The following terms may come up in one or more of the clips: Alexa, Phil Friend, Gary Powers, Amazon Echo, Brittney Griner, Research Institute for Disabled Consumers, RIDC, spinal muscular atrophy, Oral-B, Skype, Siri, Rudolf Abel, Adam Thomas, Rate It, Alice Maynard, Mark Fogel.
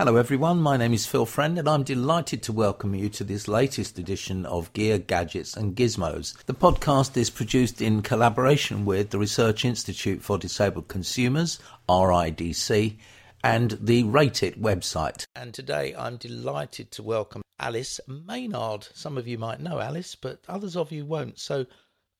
Hello everyone, my name is Phil Friend and I'm delighted to welcome you to this latest edition of Gear, Gadgets and Gizmos. The podcast is produced in collaboration with the Research Institute for Disabled Consumers, RIDC, and the Rate It website. And today I'm delighted to welcome Alice Maynard. Some of you might know Alice, but others of you won't. So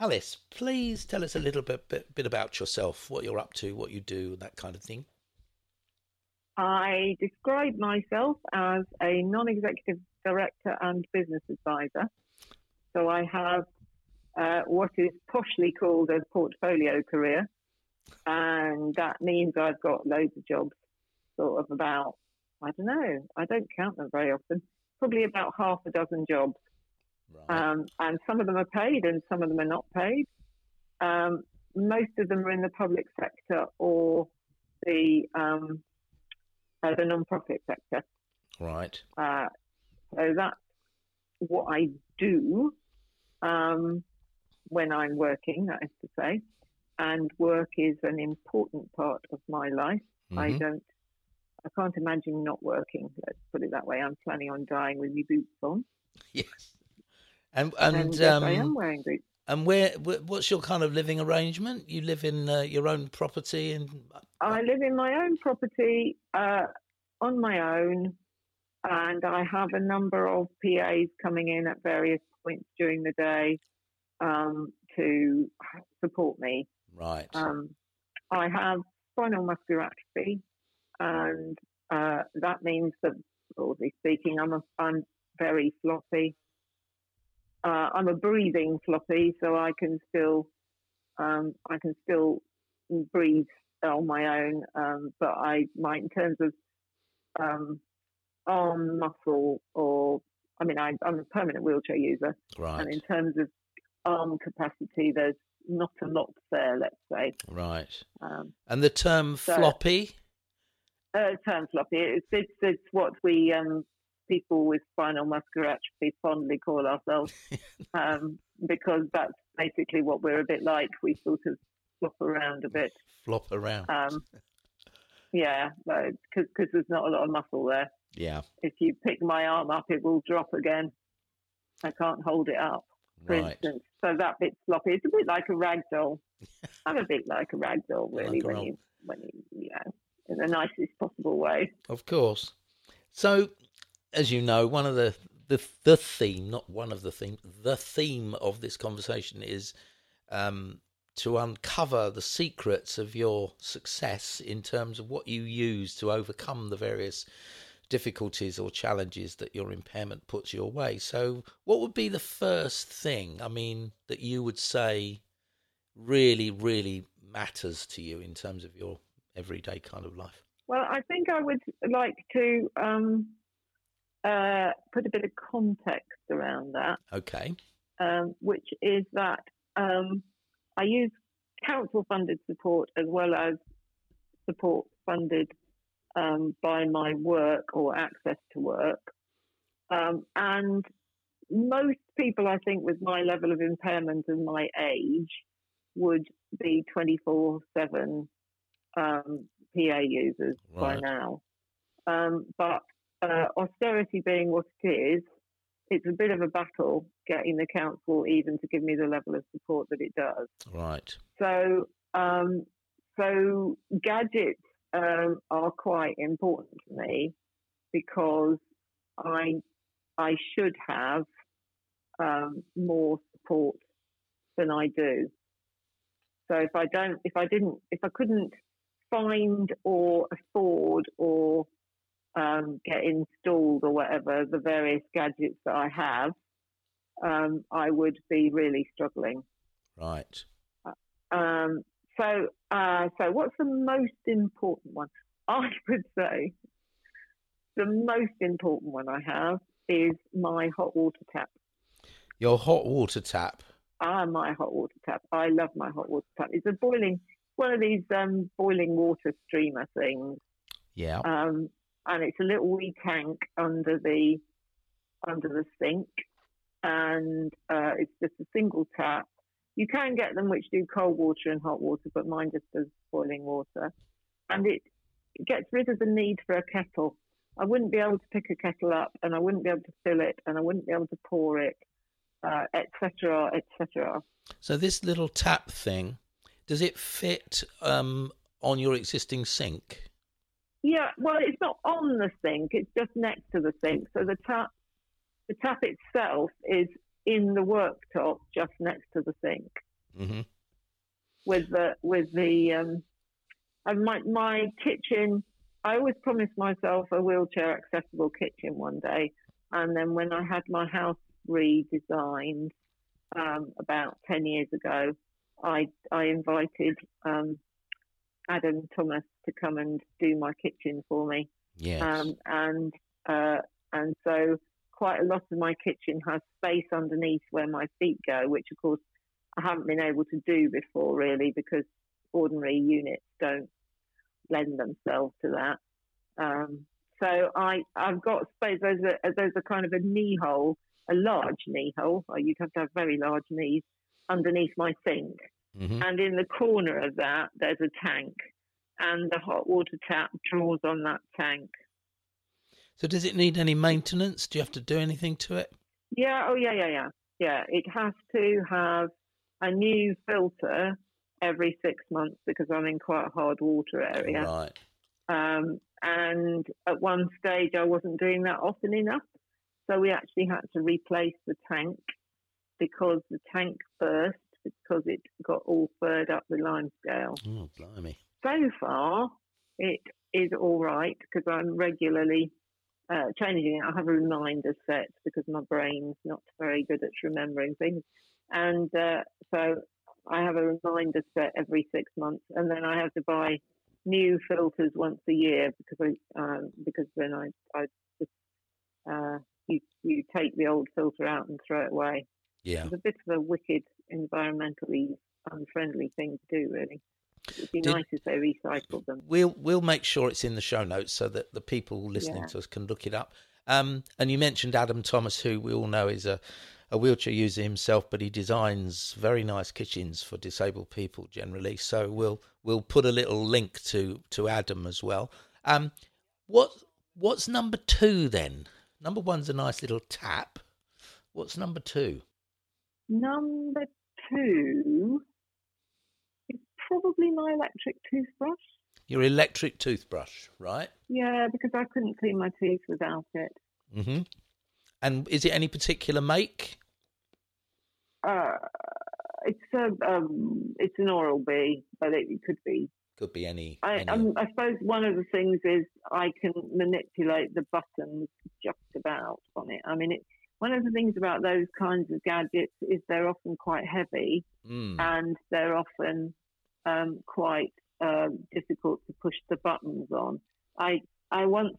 Alice, please tell us a little bit about yourself, what you're up to, what you do, that kind of thing. I describe myself as a non-executive director and business advisor. So I have what is poshly called a portfolio career. And that means I've got loads of jobs, sort of about, I don't know, I don't count them very often, probably about half a dozen jobs. Right. And some of them are paid and some of them are not paid. Most of them are in the public sector or the non-profit sector. Right. So that's what I do when I'm working, that is to say. And work is an important part of my life. Mm-hmm. I can't imagine not working, let's put it that way. I'm planning on dying with my boots on. Yes. And I am wearing boots. And what's your kind of living arrangement? You live in your own property? I live in my own property on my own, and I have a number of PAs coming in at various points during the day to support me. Right. I have spinal muscular atrophy, and that means that, broadly speaking, I'm very floppy. I'm a breathing floppy, so I can still breathe on my own. But in terms of arm muscle, I'm a permanent wheelchair user, right. And in terms of arm capacity, there's not a lot there, let's say. Right. And the term floppy. It's what we. People with spinal muscular atrophy fondly call ourselves because that's basically what we're a bit like. We sort of flop around a bit. Flop around. Yeah, because there's not a lot of muscle there. Yeah. If you pick my arm up, it will drop again. I can't hold it up, for instance. So that bit's floppy. It's a bit like a ragdoll. I'm a bit like a ragdoll, really, when you in the nicest possible way. Of course. So, as you know, one of the theme, not one of the theme, the theme of this conversation is to uncover the secrets of your success in terms of what you use to overcome the various difficulties or challenges that your impairment puts your way. So what would be the first thing, that you would say really, really matters to you in terms of your everyday kind of life? Well, I think I would like to put a bit of context around that. Okay. Which is that I use council-funded support as well as support funded by my work or access to work. And most people, I think, with my level of impairment and my age would be 24/7 PA users right. By now. But austerity being what it is, it's a bit of a battle getting the council even to give me the level of support that it does. Right. So gadgets are quite important to me because I should have more support than I do. So if I couldn't find or afford or get installed or whatever, the various gadgets that I have, I would be really struggling. Right. So what's the most important one? I would say the most important one I have is my hot water tap. Your hot water tap? My hot water tap. I love my hot water tap. It's one of these boiling water streamer things. Yeah. And it's a little wee tank under the sink, and it's just a single tap. You can get them which do cold water and hot water, but mine just does boiling water. And it gets rid of the need for a kettle. I wouldn't be able to pick a kettle up, and I wouldn't be able to fill it, and I wouldn't be able to pour it, etc., etc. So this little tap thing, does it fit on your existing sink? Yeah, well, it's not on the sink. It's just next to the sink. So the tap itself is in the worktop, just next to the sink. Mm-hmm. And my kitchen, I always promised myself a wheelchair accessible kitchen one day. And then when I had my house redesigned about 10 years ago, I invited Adam Thomas to come and do my kitchen for me. Yes. And so quite a lot of my kitchen has space underneath where my feet go, which of course I haven't been able to do before, really, because ordinary units don't lend themselves to that. So I've got space. There's a kind of a knee hole, a large knee hole. You'd have to have very large knees underneath my sink. Mm-hmm. And in the corner of that, there's a tank. And the hot water tap draws on that tank. So does it need any maintenance? Do you have to do anything to it? Yeah, it has to have a new filter every 6 months because I'm in quite a hard water area. Right. And at one stage, I wasn't doing that often enough. So we actually had to replace the tank because the tank burst because it got all furred up with limescale. Oh, blimey. So far, it is all right because I'm regularly changing it. I have a reminder set because my brain's not very good at remembering things. And so I have a reminder set every 6 months, and then I have to buy new filters once a year because then you take the old filter out and throw it away. Yeah, it's a bit of a wicked, environmentally unfriendly thing to do, really. It'd be nice if they recycled them. We'll make sure it's in the show notes so that the people listening to us can look it up. And you mentioned Adam Thomas, who we all know is a wheelchair user himself, but he designs very nice kitchens for disabled people generally. So we'll put a little link to Adam as well. What's number two then? Number one's a nice little tap. What's number two? Number two is probably my electric toothbrush. Your electric toothbrush, right? Yeah, because I couldn't clean my teeth without it. Mm-hmm. And is it any particular make? It's an Oral-B, but it could be. Could be any. I suppose one of the things is I can manipulate the buttons just about on it. I mean, one of the things about those kinds of gadgets is they're often quite heavy and they're often quite difficult to push the buttons on. I once...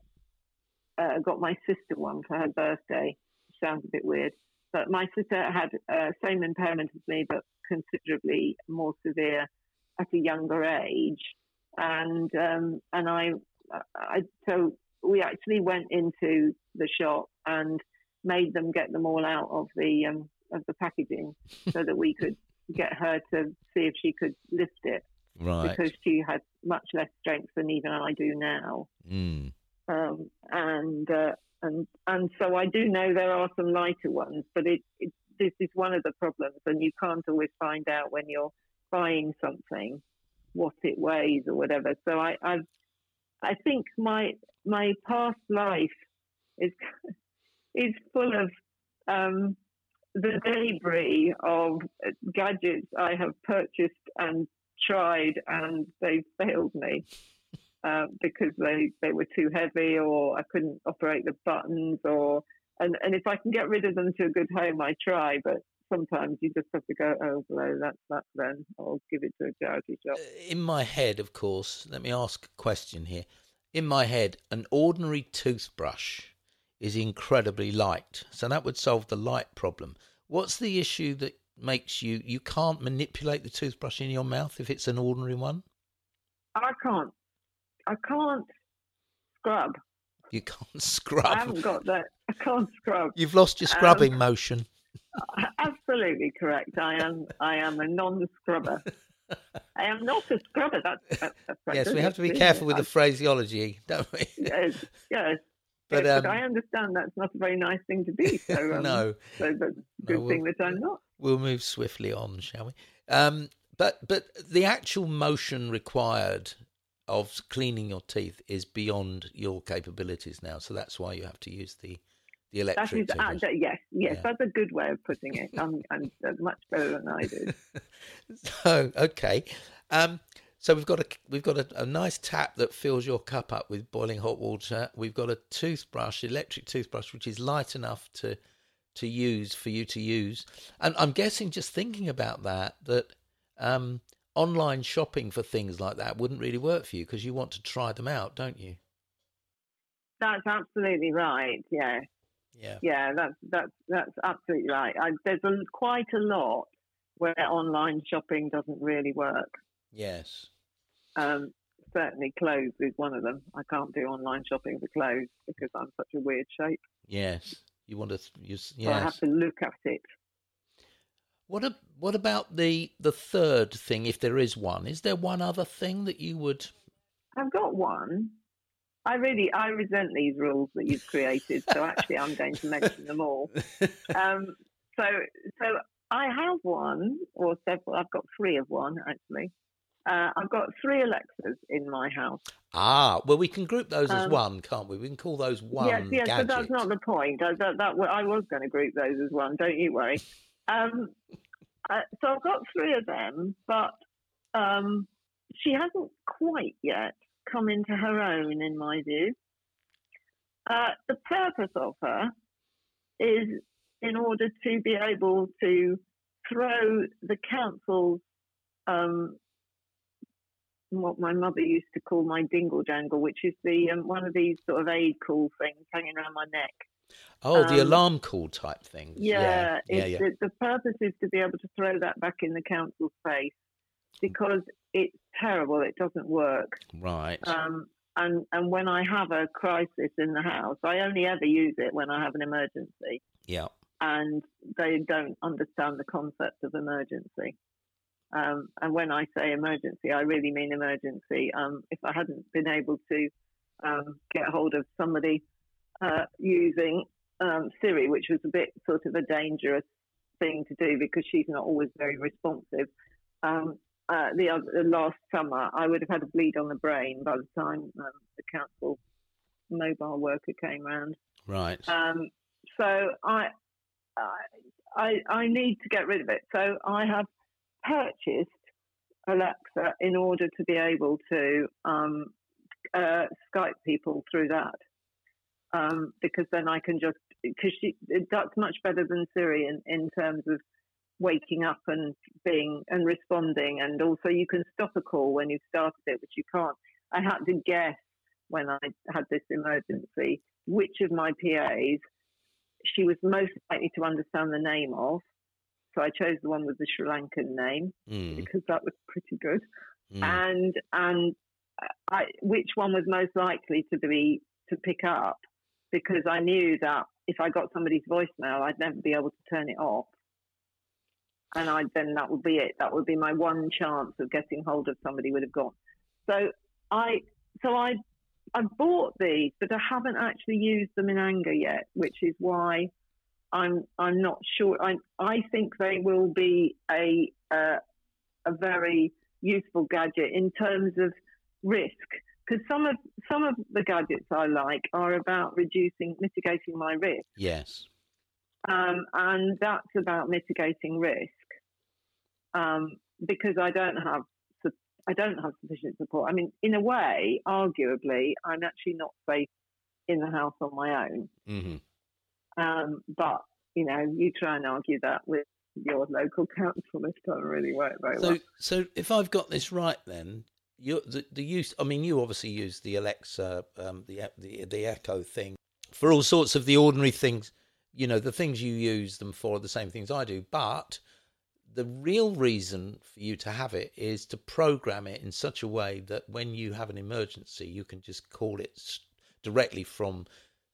got my sister one for her birthday. Sounds a bit weird, but my sister had same impairment as me, but considerably more severe at a younger age. And so we actually went into the shop and made them get them all out of the packaging so that we could get her to see if she could lift it. Right. Because she had much less strength than even I do now. Mm. And so I do know there are some lighter ones, but this is one of the problems, and you can't always find out when you're buying something what it weighs or whatever. So I think my past life is full of the debris of gadgets I have purchased and tried, and they've failed me. Because they were too heavy, or I couldn't operate the buttons, and if I can get rid of them to a good home, I try. But sometimes you just have to go, oh, well, that's that then. I'll give it to a charity shop. In my head, of course, let me ask a question here. In my head, an ordinary toothbrush is incredibly light, so that would solve the light problem. What's the issue that makes you can't manipulate the toothbrush in your mouth if it's an ordinary one? I can't scrub. You can't scrub. I haven't got that. I can't scrub. You've lost your scrubbing motion. Absolutely correct. I am a non-scrubber. I am not a scrubber. That's right. Yes, we have to be careful with the phraseology, don't we? Yes. But I understand that's not a very nice thing to be. So, no. So that's a good thing that I'm not. We'll move swiftly on, shall we? But the actual motion required of cleaning your teeth is beyond your capabilities now. So that's why you have to use the electric. That is, yes, yeah. That's a good way of putting it. I'm much better than I did. So, okay. So we've got a nice tap that fills your cup up with boiling hot water. We've got a toothbrush, electric toothbrush, which is light enough to use for you to use. And I'm guessing, just thinking about that online shopping for things like that wouldn't really work for you, because you want to try them out, don't you? That's absolutely right. Yeah. That's absolutely right. There's quite a lot where online shopping doesn't really work. Yes. Certainly clothes is one of them. I can't do online shopping for clothes because I'm such a weird shape. Yes. You want to use, yes. So I have to look at it. What about the third thing, if there is one? Is there one other thing that you would... I've got one. I resent these rules that you've created, so actually I'm going to mention them all. So I have one, or several. I've got three of one, actually. I've got three Alexas in my house. Ah, well, we can group those as one, can't we? We can call those one gadget. Yes, but that's not the point. I was going to group those as one, don't you worry. So I've got three of them, but she hasn't quite yet come into her own, in my view. The purpose of her is in order to be able to throw the council's what my mother used to call my dingle jangle, which is the one of these sort of aid call things hanging around my neck. Oh, the alarm call type thing. Yeah. The purpose is to be able to throw that back in the council's face, because it's terrible. It doesn't work. Right. And when I have a crisis in the house, I only ever use it when I have an emergency. Yeah. And they don't understand the concept of emergency. And when I say emergency, I really mean emergency. If I hadn't been able to get hold of somebody using Siri, which was a bit sort of a dangerous thing to do because she's not always very responsive, last summer I would have had a bleed on the brain by the time the council mobile worker came round. Right. So I need to get rid of it. So I have purchased Alexa in order to be able to Skype people through that, because then I can just, because that's much better than Siri in terms of waking up and being and responding, and also you can stop a call when you've started it, which you can't. I had to guess when I had this emergency which of my PAs she was most likely to understand the name of. So I chose the one with the Sri Lankan name because that was pretty good. And which one was most likely to pick up, because I knew that if I got somebody's voicemail, I'd never be able to turn it off. And then that would be it. That would be my one chance of getting hold of somebody would have gone. So I bought these, but I haven't actually used them in anger yet, which is why I'm not sure. I think they will be a very useful gadget in terms of risk, because some of the gadgets I like are about mitigating my risk. Yes. And that's about mitigating risk, because I don't have sufficient support. I mean, in a way, arguably, I'm actually not safe in the house on my own. Mm-hmm. But, you try and argue that with your local council. It doesn't really work very well. So if I've got this right, then you obviously use the Alexa, the Echo thing for all sorts of the ordinary things, the things you use them for are the same things I do. But the real reason for you to have it is to program it in such a way that when you have an emergency, you can just call it directly from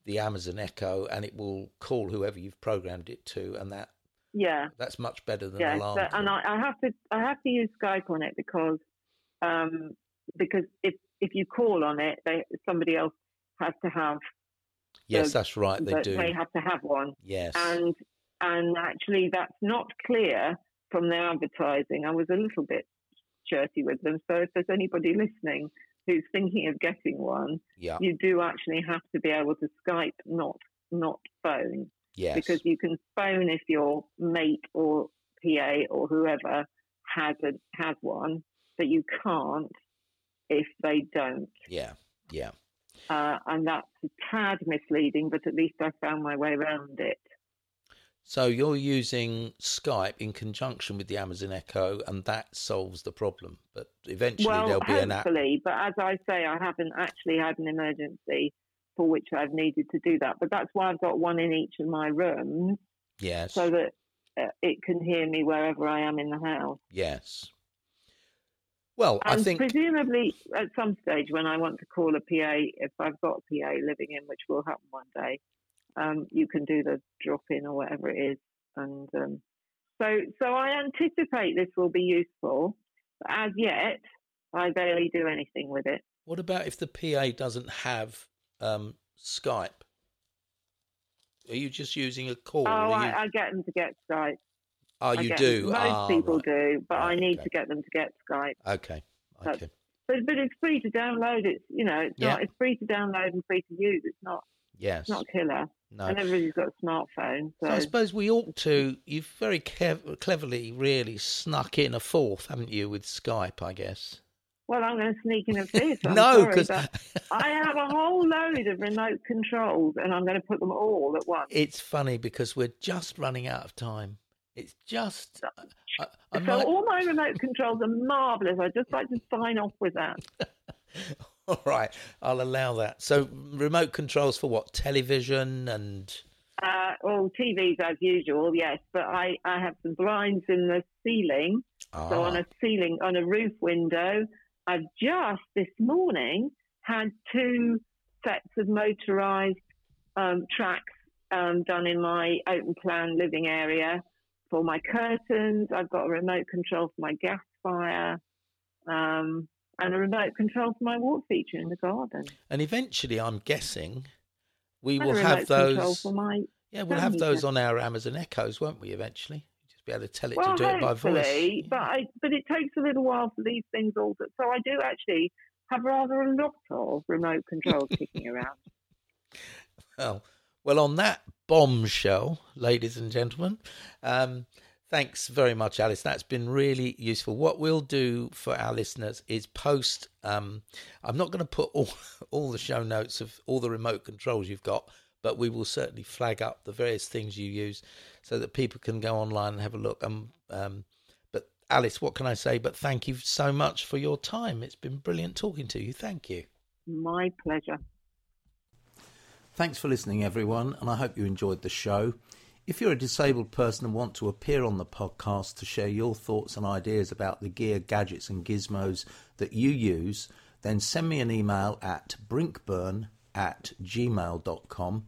the Amazon Echo, and it will call whoever you've programmed it to, and that's much better than alarm. And I have to use Skype on it because because if you call on it, somebody else has to have. Yes, that's right. They do. They have to have one. Yes, and actually, that's not clear from their advertising. I was a little bit chirty with them. So if there's anybody listening who's thinking of getting one, yeah, you do actually have to be able to Skype, not phone. Yes, because you can phone if your mate or PA or whoever has one, but you can't if they don't. Yeah. And that's a tad misleading, but at least I found my way around it. So you're using Skype in conjunction with the Amazon Echo, and that solves the problem. But eventually there'll be an app. Hopefully, but as I say, I haven't actually had an emergency for which I've needed to do that. But that's why I've got one in each of my rooms. Yes. So that it can hear me wherever I am in the house. Yes. Well, and I think presumably at some stage when I want to call a PA, if I've got a PA living in, which will happen one day, you can do the drop-in or whatever it is. And so I anticipate this will be useful. But as yet, I barely do anything with it. What about if the PA doesn't have Skype? Are you just using a call? Oh, I get them to get Skype. Oh, you do? Most people do, but I need to get them to get Skype. Okay. But it's free to download. It's, it's not. It's free to download and free to use. It's not. Yes. It's not killer. No. And everybody's got a smartphone. So I suppose we ought to. You've very cleverly really snuck in a fourth, haven't you, with Skype, I guess? Well, I'm going to sneak in a fifth. No, because I have a whole load of remote controls, and I'm going to put them all at once. It's funny because we're just running out of time. It's just... all my remote controls are marvellous. I'd just like to sign off with that. All right, I'll allow that. So remote controls for what? Television and... TVs as usual, yes. But I have some blinds in the ceiling. Ah. So on a roof window, I've just this morning had two sets of motorised tracks done in my open plan living area. For my curtains, I've got a remote control for my gas fire, and a remote control for my walk feature in the garden. And eventually, I'm guessing, we will have those. We'll have those on our Amazon Echoes, won't we? Eventually, just be able to tell it to do it by voice. But it takes a little while for these things all. So I do actually have rather a lot of remote controls kicking around. Well, on that bombshell, ladies and gentlemen, thanks very much, Alice. That's been really useful. What we'll do for our listeners is post. I'm not going to put all the show notes of all the remote controls you've got, but we will certainly flag up the various things you use so that people can go online and have a look. But Alice, what can I say? But thank you so much for your time. It's been brilliant talking to you. Thank you. My pleasure. Thanks for listening, everyone, and I hope you enjoyed the show. If you're a disabled person and want to appear on the podcast to share your thoughts and ideas about the gear, gadgets and gizmos that you use, then send me an email at brinkburn@gmail.com.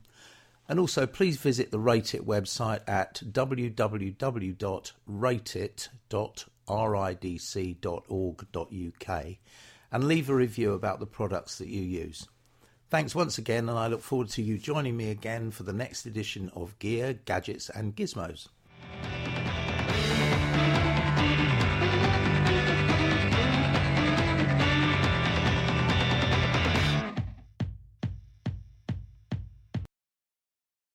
And also please visit the Rate It website at www.rateit.ridc.org.uk and leave a review about the products that you use. Thanks once again, and I look forward to you joining me again for the next edition of Gear, Gadgets and Gizmos.